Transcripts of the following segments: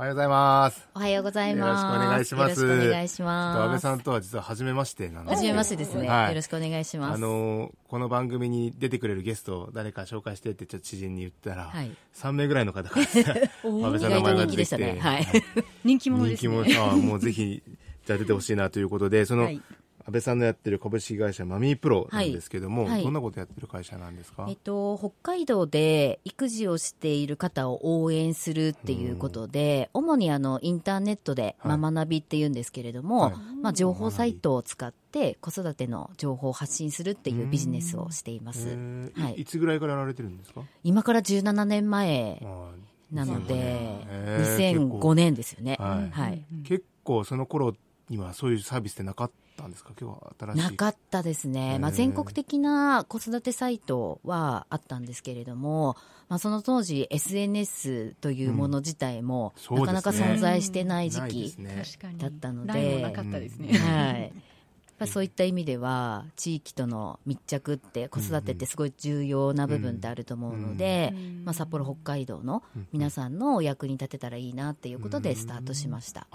おはようございます。おはようございます。よろしくお願いします。よろしくお願いします。安倍さんとは実は初めましてなんです。初めましてですね、はい。よろしくお願いします。この番組に出てくれるゲストを誰か紹介してってちょっと知人に言ったら、はい、3名ぐらいの方から安倍さんの名前が出てきて、ね、はい、人気者ですね。人気者、もうぜひじゃあ出てほしいなということで、その、はい、安倍さんのやってる株式会社マミープロなんですけども、はいはい、どんなことやってる会社なんですか？北海道で育児をしている方を応援するっていうことで、主にインターネットでママナビっていうんですけれども、はい、まあ、情報サイトを使って子育ての情報を発信するっていうビジネスをしています。はい、いつぐらいからやられてるんですか？今から17年前なので、2005年ですよね。はいはい、結構その頃にはそういうサービスってなかったんですか？今日は新しいなかったですね。まあ、全国的な子育てサイトはあったんですけれども、まあ、その当時 SNS というもの自体もなかなか存在してない時期だったので、ないもなかったですね。はいまあ、そういった意味では地域との密着って子育てってすごい重要な部分ってあると思うので、まあ、札幌北海道の皆さんのお役に立てたらいいなっていうことでスタートしました。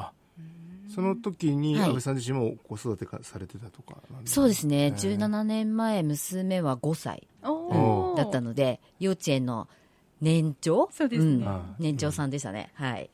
その時に安倍さん自身も子育てされてたとかなんですか？そうですね、17年前娘は5歳だったので、幼稚園の年長、そうですね、年長さんでしたね。はい、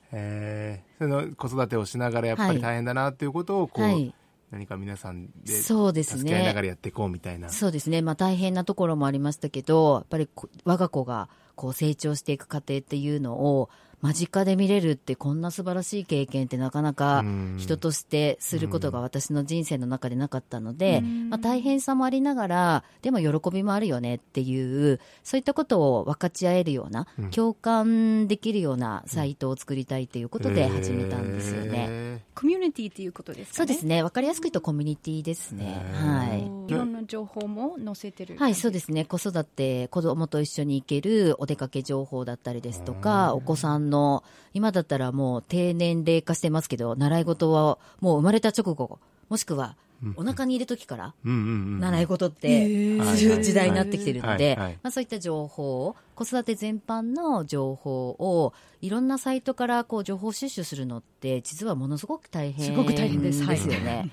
その子育てをしながらやっぱり大変だなっていうことをこう、はい、何か皆さんで助け合いながらやっていこうみたいな。そうですね、まあ、大変なところもありましたけど、やっぱり我が子がこう成長していく過程っていうのを間近で見れるって、こんな素晴らしい経験ってなかなか人としてすることが私の人生の中でなかったので、まあ、大変さもありながらでも喜びもあるよねっていう、そういったことを分かち合えるような、共感できるようなサイトを作りたいということで始めたんですよね。コミュニティということですかね？そうですね、分かりやすく言うとコミュニティですね。はい、いろんな情報も載せてる。はい、そうですね、子育て、子供と一緒に行けるお出かけ情報だったりですとか、お子さんの今だったらもう低年齢化してますけど、習い事はもう生まれた直後、もしくはお腹に入れときから習い事ってする時代になってきてるので、まあ、そういった情報を、子育て全般の情報をいろんなサイトからこう情報収集するのって実はものすごく大変ですよね。すごく大変です。はい、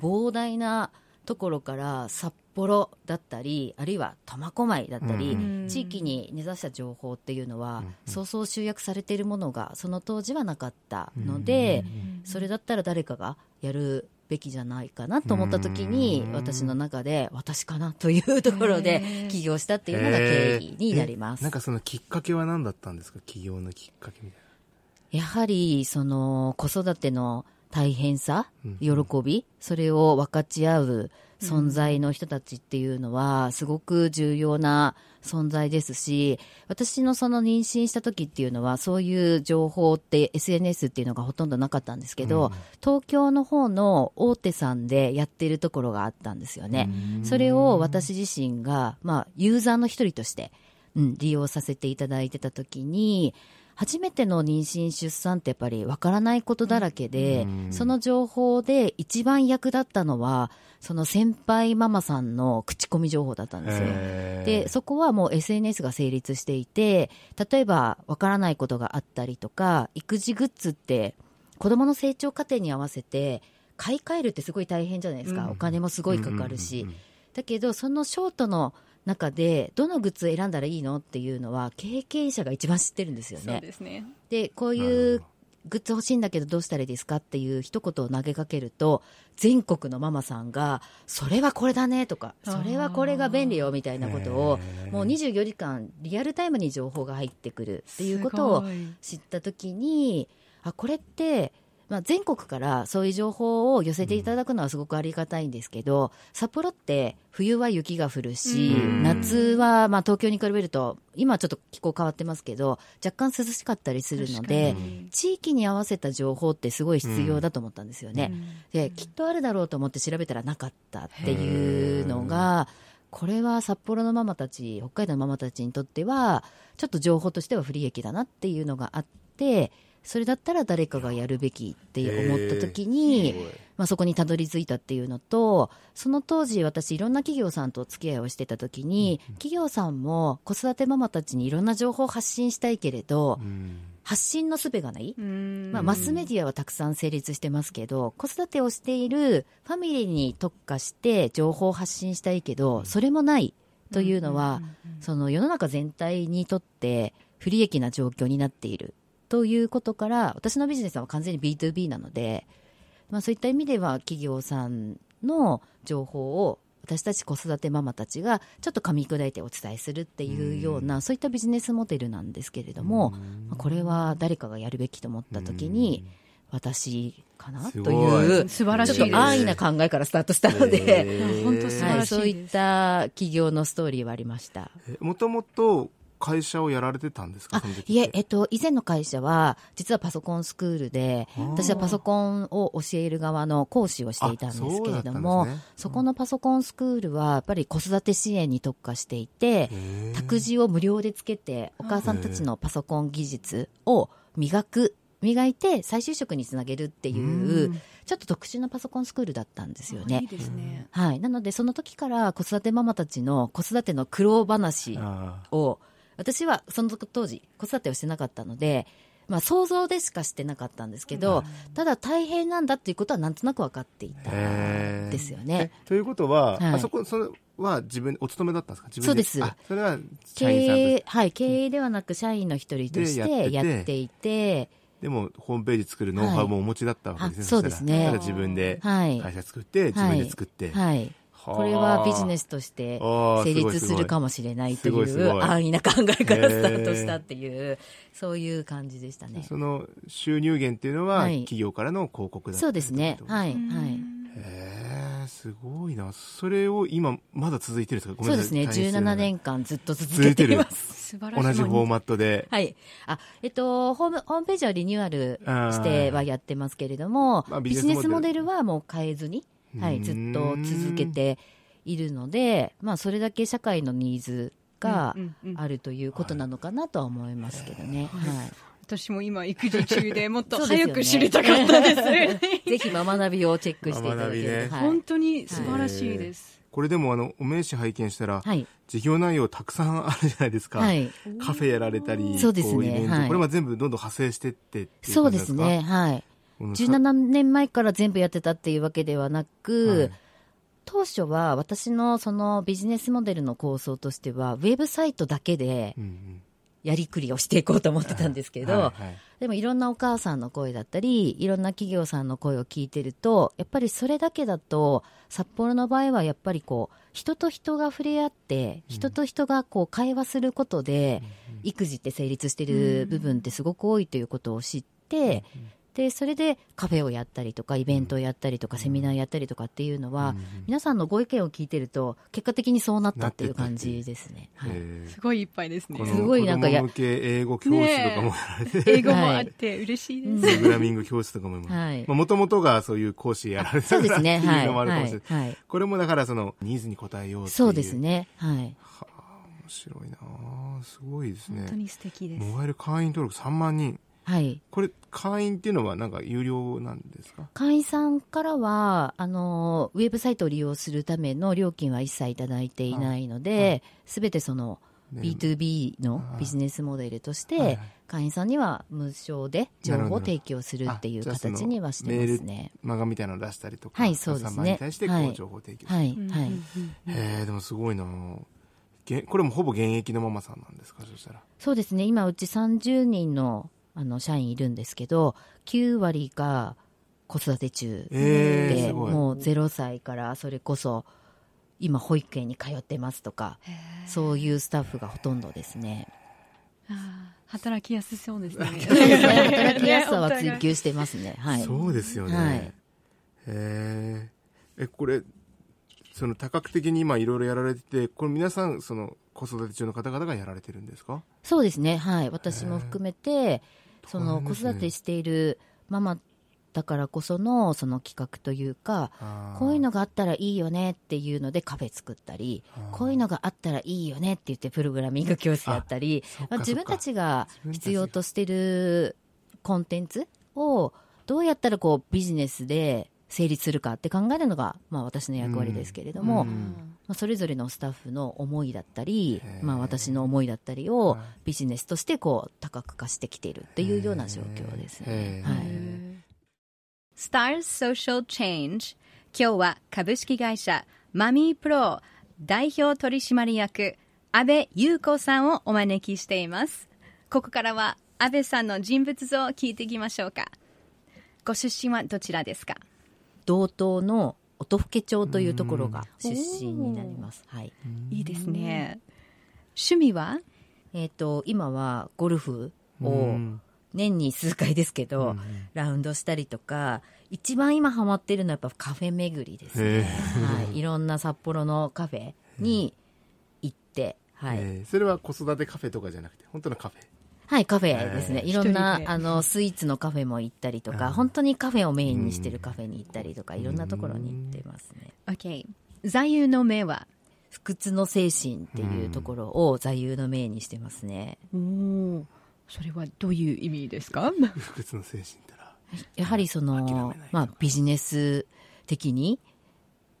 膨大なところから札幌だったり、あるいは苫小牧だったり、地域に根ざした情報っていうのは、そうそう集約されているものがその当時はなかったので、それだったら誰かがやるべきじゃないかなと思った時に、私の中で私かなというところで起業したっていうのが経緯になります。なんかそのきっかけは何だったんですか？起業のきっかけみたいな。やはりその子育ての大変さ、喜び、それを分かち合う存在の人たちっていうのはすごく重要な存在ですし、私のその妊娠した時っていうのはそういう情報って SNS っていうのがほとんどなかったんですけど、東京の方の大手さんでやってるところがあったんですよね。それを私自身が、まあ、ユーザーの一人として、利用させていただいてた時に、初めての妊娠出産ってやっぱりわからないことだらけで、その情報で一番役立ったのはその先輩ママさんの口コミ情報だったんですよ。で、そこはもう SNS が成立していて、例えばわからないことがあったりとか、育児グッズって子どもの成長過程に合わせて買い替えるってすごい大変じゃないですか。お金もすごいかかるし、だけどそのショートの中でどのグッズを選んだらいいのっていうのは経験者が一番知ってるんですよね。そうですね。で、こういうグッズ欲しいんだけどどうしたらいいですかっていう一言を投げかけると、全国のママさんがそれはこれだねとか、それはこれが便利よみたいなことを、もう24時間リアルタイムに情報が入ってくるっていうことを知った時に、あ、これってまあ、全国からそういう情報を寄せていただくのはすごくありがたいんですけど、札幌って冬は雪が降るし、夏はまあ東京に比べると今ちょっと気候変わってますけど若干涼しかったりするので、地域に合わせた情報ってすごい必要だと思ったんですよね。できっとあるだろうと思って調べたらなかったっていうのが、これは札幌のママたち、北海道のママたちにとってはちょっと情報としては不利益だなっていうのがあって、それだったら誰かがやるべきって思った時に、まあ、そこにたどり着いたっていうのと、その当時私いろんな企業さんとお付き合いをしてた時に、企業さんも子育てママたちにいろんな情報を発信したいけれど、発信の術がない、まあ、マスメディアはたくさん成立してますけど、子育てをしているファミリーに特化して情報を発信したいけどそれもないというのは、その世の中全体にとって不利益な状況になっているということから、私のビジネスは完全に B2B なので、まあ、そういった意味では企業さんの情報を私たち子育てママたちがちょっと噛み砕いてお伝えするっていうような、そういったビジネスモデルなんですけれども、まあ、これは誰かがやるべきと思った時に私かなという、素晴らしいです、ちょっと安易な考えからスタートしたので、本当素晴らしいです。はい、そういった企業のストーリーはありました。もともと会社をやられてたんですか？いえ、以前の会社は実はパソコンスクールで、私はパソコンを教える側の講師をしていたんですけれども、 そこのパソコンスクールはやっぱり子育て支援に特化していて、託児を無料でつけてお母さんたちのパソコン技術を磨いて再就職につなげるっていう、ちょっと特殊なパソコンスクールだったんですよね。いいですね。はい、なのでその時から子育てママたちの子育ての苦労話を、私はその当時子育てをしてなかったので、まあ、想像でしかしてなかったんですけど、ただ大変なんだということはなんとなく分かっていたんですよね。ということは、はい、それは自分お勤めだったんですか？自分で。そうです。あ、それは社員さんと経営ではなく社員の一人としてやっていて、でもホームページ作るノウハウもお持ちだったわけですね。そうですね。ただ自分で会社作って、自分で作って、これはビジネスとして成立するかもしれないという安易な考えからスタートしたっていう、そういう感じでしたね。その収入源っていうのは企業からの広告だったりとか。そうですね。はいはい。すごいな。それを今まだ続いてるんですか？ごめんなさい。そうですね。17年間ずっと続けています。同じフォーマットで。はい。あ、ホームページはリニューアルしてはやってますけれども、まあ、ビジネスモデルはもう変えずに。はい、ずっと続けているので、まあ、それだけ社会のニーズがあるということなのかなとは思いますけどね。はい、私も今育児中でもっと早く知りたかったです。ぜひママナビをチェックしていただければ、本当に素晴らしいです。これでもお名刺拝見したら、事業内容たくさんあるじゃないですか。カフェやられたり、そうですね、こうイベント、これは全部どんどん派生してってっていう感じですか？そうですね。はい、17年前から全部やってたっていうわけではなく、当初は私のそのビジネスモデルの構想としてはウェブサイトだけでやりくりをしていこうと思ってたんですけど、でもいろんなお母さんの声だったりいろんな企業さんの声を聞いてると、やっぱりそれだけだと札幌の場合はやっぱりこう人と人が触れ合って人と人がこう会話することで、育児って成立してる部分ってすごく多いということを知って、でそれでカフェをやったりとかイベントをやったりとかセミナーやったりとかっていうのは、皆さんのご意見を聞いてると結果的にそうなったっていう感じですね。すごいいっぱいですね。すごいなんか子供向け英語教室とかもやられて、英語もあって嬉しいです。プログラミング教室とかももともとがそういう講師やられてたからっていうのもあるかもしれない。これもだからそのニーズに応えようっていう。そうですね。はい、面白いな。すごいですね。本当に素敵です。モバイル会員登録3万人。はい、これ会員っていうのはなんか有料なんですか？会員さんからはウェブサイトを利用するための料金は一切いただいていないので、すべ、てその B2B のビジネスモデルとして会員さんには無償で情報を提供するっていう形にはしてますね。メールマガみたいなの出したりとか、そうですね、3万に対してこう情報提供する。でもすごいな。これもほぼ現役のママさんなんですか？そしたらそうですね。今うち30人の社員いるんですけど、9割が子育て中で、もう0歳からそれこそ今保育園に通ってますとか、そういうスタッフがほとんどですね。働きやすそうですね。働きやすさは追求してますね。はい、そうですよね。はい、これその多角的に今いろいろやられてて、これ皆さんその子育て中の方々がやられてるんですか？そうですね、はい、私も含めてその子育てしているママだからこそのその企画というか、こういうのがあったらいいよねっていうのでカフェ作ったり、こういうのがあったらいいよねって言ってプログラミング教室やったり、まあ、自分たちが必要としてるコンテンツをどうやったらこうビジネスで成立するかって考えるのが、まあ、私の役割ですけれども、まあ、それぞれのスタッフの思いだったり、まあ、私の思いだったりをビジネスとしてこう多角化してきているっていうような状況ですね。はい、Stars Social Change。 今日は株式会社マミープロ代表取締役阿部裕子さんをお招きしています。ここからは阿部さんの人物像を聞いていきましょうか。ご出身はどちらですか？道東の音更町というところが出身になります。はい、いいですね。趣味は、今はゴルフを年に数回ですけど、ラウンドしたりとか、一番今ハマってるのはやっぱカフェ巡りですね。はい、いろんな札幌のカフェに行って、はい、それは子育てカフェとかじゃなくて本当のカフェ？はい、カフェですね。いろんなスイーツのカフェも行ったりとか、本当にカフェをメインにしてるカフェに行ったりとか、いろんなところに行ってますね。OK。 座右の銘は不屈の精神っていうところを座右の銘にしてますね。お、それはどういう意味ですか？不屈の精神ってらやはりその、まあ、ビジネス的に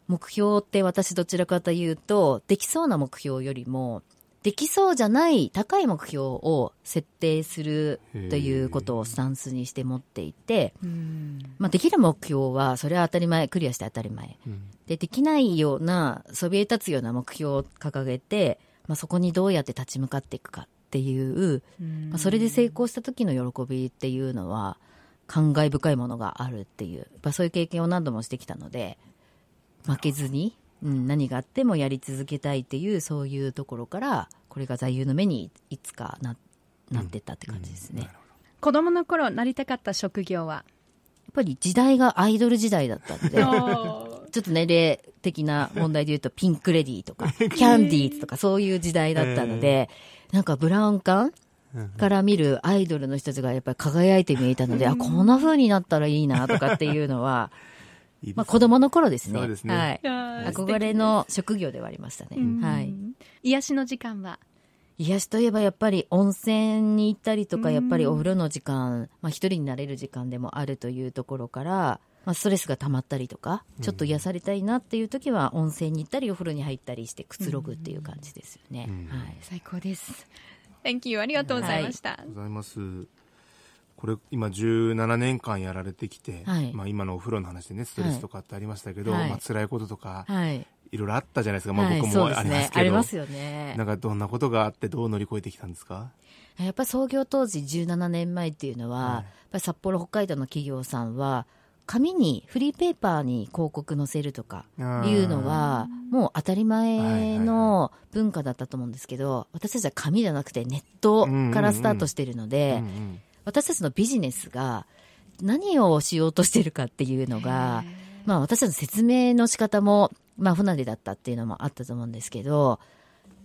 目標って、私どちらかというとできそうな目標よりもできそうじゃない高い目標を設定するということをスタンスにして持っていて、まあ、できる目標はそれは当たり前、クリアして当たり前、で、できないようなそびえ立つような目標を掲げて、まあ、そこにどうやって立ち向かっていくかっていう、まあ、それで成功した時の喜びっていうのは感慨深いものがあるっていう、まあ、そういう経験を何度もしてきたので、負けずに、何があってもやり続けたいっていう、そういうところからこれが座右の銘にいつか なってったって感じですね。子供の頃なりたかった職業はやっぱり時代がアイドル時代だったんでちょっと年齢的な問題で言うとピンクレディーとかキャンディーズとかそういう時代だったので、なんかブラウン管から見るアイドルの人たちがやっぱり輝いて見えたので、あ、こんな風になったらいいなとかっていうのはまあ子供の頃ですね。そうですね。はい、憧れの職業ではありましたね。はい、癒しの時間は、癒しといえばやっぱり温泉に行ったりとか、やっぱりお風呂の時間、まあ、一人になれる時間でもあるというところから、まあ、ストレスが溜まったりとかちょっと癒されたいなっていう時は温泉に行ったりお風呂に入ったりしてくつろぐっていう感じですよね。はい、最高です。 Thank you。 ありがとうございました。はい、ありがとうございます。これ今17年間やられてきて、はい、まあ、今のお風呂の話でね、ストレスとかってありましたけど、はい、まあ、辛いこととか、はい、いろいろあったじゃないですか。まあ、僕もありますけど、ありますよね。なんかどんなことがあってどう乗り越えてきたんですか？やっぱり創業当時17年前っていうのは、はい、やっぱり札幌北海道の企業さんは紙にフリーペーパーに広告載せるとかいうのはもう当たり前の文化だったと思うんですけど、はいはいはい、私たちは紙じゃなくてネットからスタートしているので、私たちのビジネスが何をしようとしているかっていうのが、まあ、私たちの説明の仕方も、まあ、不慣れだったっていうのもあったと思うんですけど、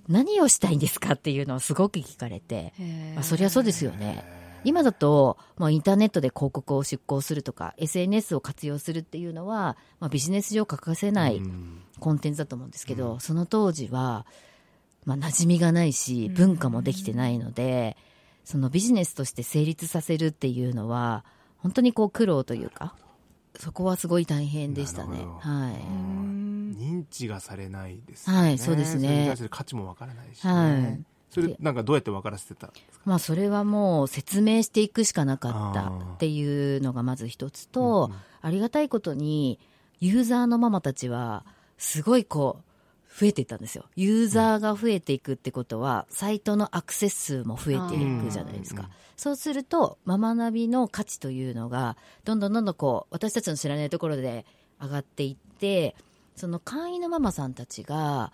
何をしたいんですかっていうのをすごく聞かれて、まあ、そりゃそうですよね。今だと、まあ、インターネットで広告を出稿するとか SNS を活用するっていうのは、まあ、ビジネス上欠かせないコンテンツだと思うんですけど、その当時は、まあ、馴染みがないし文化もできてないので、そのビジネスとして成立させるっていうのは本当にこう苦労というか、そこはすごい大変でしたね。はい、認知がされないですね。はい、そうですね。それに対する価値もわからないしね。はい、それなんかどうやって分からせてたんですか？まあ、それはもう説明していくしかなかったっていうのがまず一つと、ありがたいことにユーザーのママたちはすごいこう増えていったんですよ。ユーザーが増えていくってことはサイトのアクセス数も増えていくじゃないですか。そうするとママナビの価値というのがどんどんどんどんこう私たちの知らないところで上がっていって、その会員のママさんたちが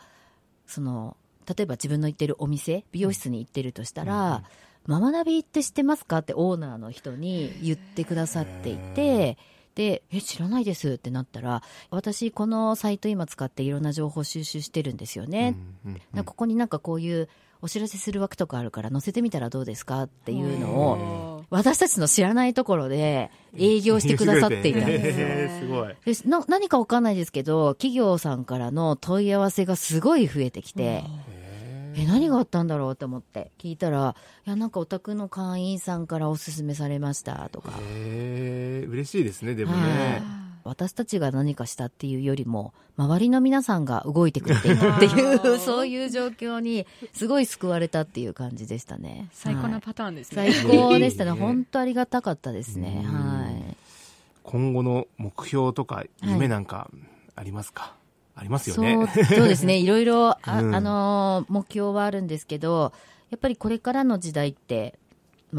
その例えば自分の行ってるお店、美容室に行ってるとしたら、ママナビって知ってますかってオーナーの人に言ってくださっていて、で知らないですってなったら、私このサイト今使っていろんな情報収集してるんですよね、うんうんうん、ここになんかこういうお知らせする枠とかあるから載せてみたらどうですかっていうのを私たちの知らないところで営業してくださっていたんですよ。すごい。何か分かんないですけど企業さんからの問い合わせがすごい増えてきて、何があったんだろうと思って聞いたら、いやなんかお宅の会員さんからおすすめされましたとか。嬉しいですね。でもね、私たちが何かしたっていうよりも周りの皆さんが動いてくれていたっていうそういう状況にすごい救われたっていう感じでしたね。最高なパターンですね、はい、最高でしたね本当ありがたかったですね、はい、今後の目標とか夢なんかありますか、はいありますよね。そうですねいろいろ目標はあるんですけど、やっぱりこれからの時代って、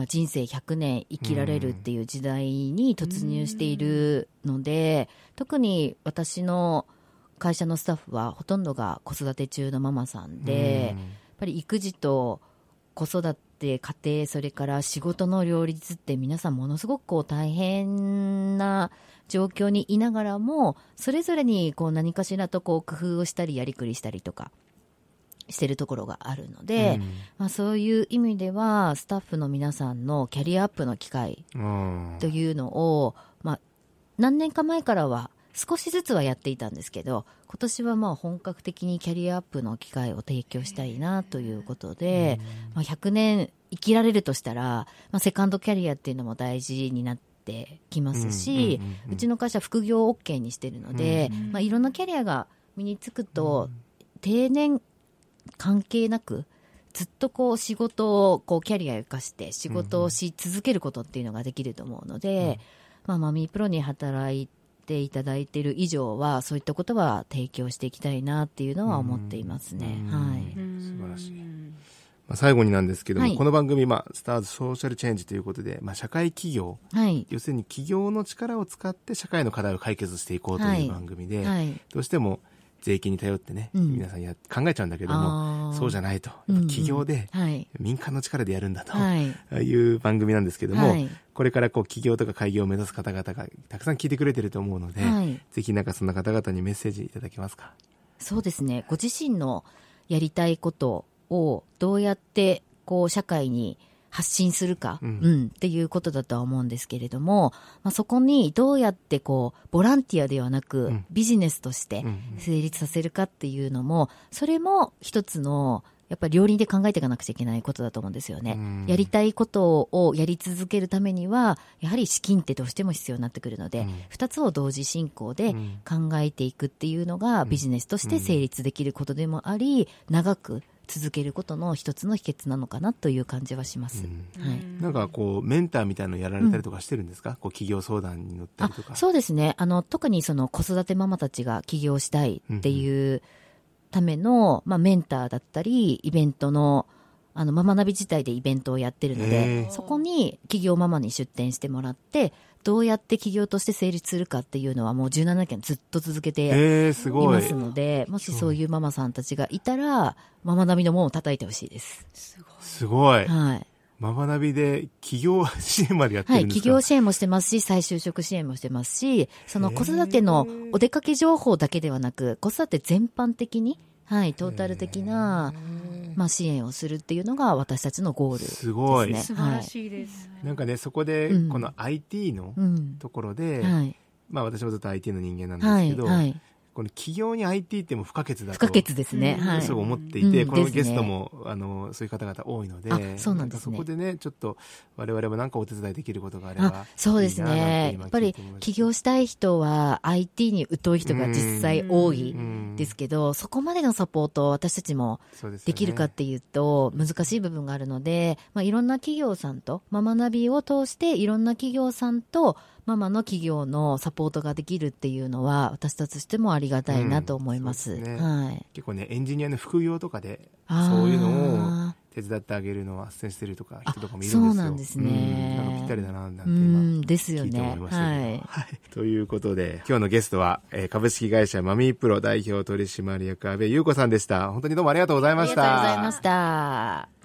人生100年生きられるっていう時代に突入しているので、特に私の会社のスタッフはほとんどが子育て中のママさんで、やっぱり育児と子育て家庭それから仕事の両立って皆さんものすごくこう大変な状況にいながらも、それぞれにこう何かしらとこう工夫をしたりやりくりしたりとかしてるところがあるので、そういう意味ではスタッフの皆さんのキャリアアップの機会というのを、何年か前からは少しずつはやっていたんですけど、今年は本格的にキャリアアップの機会を提供したいなということで、100年生きられるとしたら、セカンドキャリアっていうのも大事になってきますし、うちの会社副業を OK にしてるので、いろんなキャリアが身につくと、定年関係なくずっとこう仕事をこうキャリアを生かして仕事をし続けることっていうのができると思うので、マミープロに働いていただいている以上はそういったことは提供していきたいなっていうのは思っていますね、はい、素晴らしい、最後になんですけども、はい、この番組、スターズソーシャルチェンジということで、社会企業、はい、要するに企業の力を使って社会の課題を解決していこうという番組で、はいはい、どうしても税金に頼ってね、皆さん考えちゃうんだけども、そうじゃないと、企業で、民間の力でやるんだという番組なんですけども、これからこう企業とか開業を目指す方々がたくさん聞いてくれてると思うので、ぜひなんかそんな方々にメッセージいただけますか。そうですね、ご自身のやりたいことをどうやってこう社会に発信するか、っていうことだとは思うんですけれども、そこにどうやってこうボランティアではなく、ビジネスとして成立させるかっていうのも、それも一つのやっぱり両輪で考えていかなくちゃいけないことだと思うんですよね、やりたいことをやり続けるためにはやはり資金ってどうしても必要になってくるので、2つを同時進行で考えていくっていうのがビジネスとして成立できることでもあり、長く続けることの一つの秘訣なのかなという感じはします、なんかこうメンターみたいなのやられたりとかしてるんですか、こう企業相談に乗ったりとか。そうですね、特にその子育てママたちが起業したいっていうための、メンターだったりイベントのママナビ自体でイベントをやってるので、そこに企業ママに出店してもらって、どうやって起業として成立するかっていうのはもう17件ずっと続けていますので、もしそういうママさんたちがいたらママナビの門を叩いてほしいです。すごい、はい、ママナビで起業支援までやってるんですか。はい、起業支援もしてますし、再就職支援もしてますし、その子育てのお出かけ情報だけではなく、子育て全般的に、トータル的な、支援をするっていうのが私たちのゴールですね。すごい、素晴らしいです、なんかね、そこでこの IT のところで、私もずっと IT の人間なんですけど、この企業に IT っても不可欠だと、不可欠ですね、そう思っていて、このゲストも、そういう方々多いので、そうなんですね、そこでね、ちょっと我々も何かお手伝いできることがあればいいな。そうですね、やっぱり起業したい人は IT に疎い人が実際多いですけど、そこまでのサポートを私たちもできるかっていうと難しい部分があるので、いろんな企業さんとママナビを通して、いろんな企業さんとママの企業のサポートができるっていうのは私たちとしてもありがたいなと思います、結構ね、エンジニアの副業とかでそういうのを手伝ってあげるのを斡旋してるとか人とかもいるんですよ。そうなんですね、なんかぴったりだな、なんて今聞いて思いましたけど、ということで今日のゲストは、株式会社マミープロ代表取締役阿部裕子さんでした。本当にどうもありがとうございました。ありがとうございました。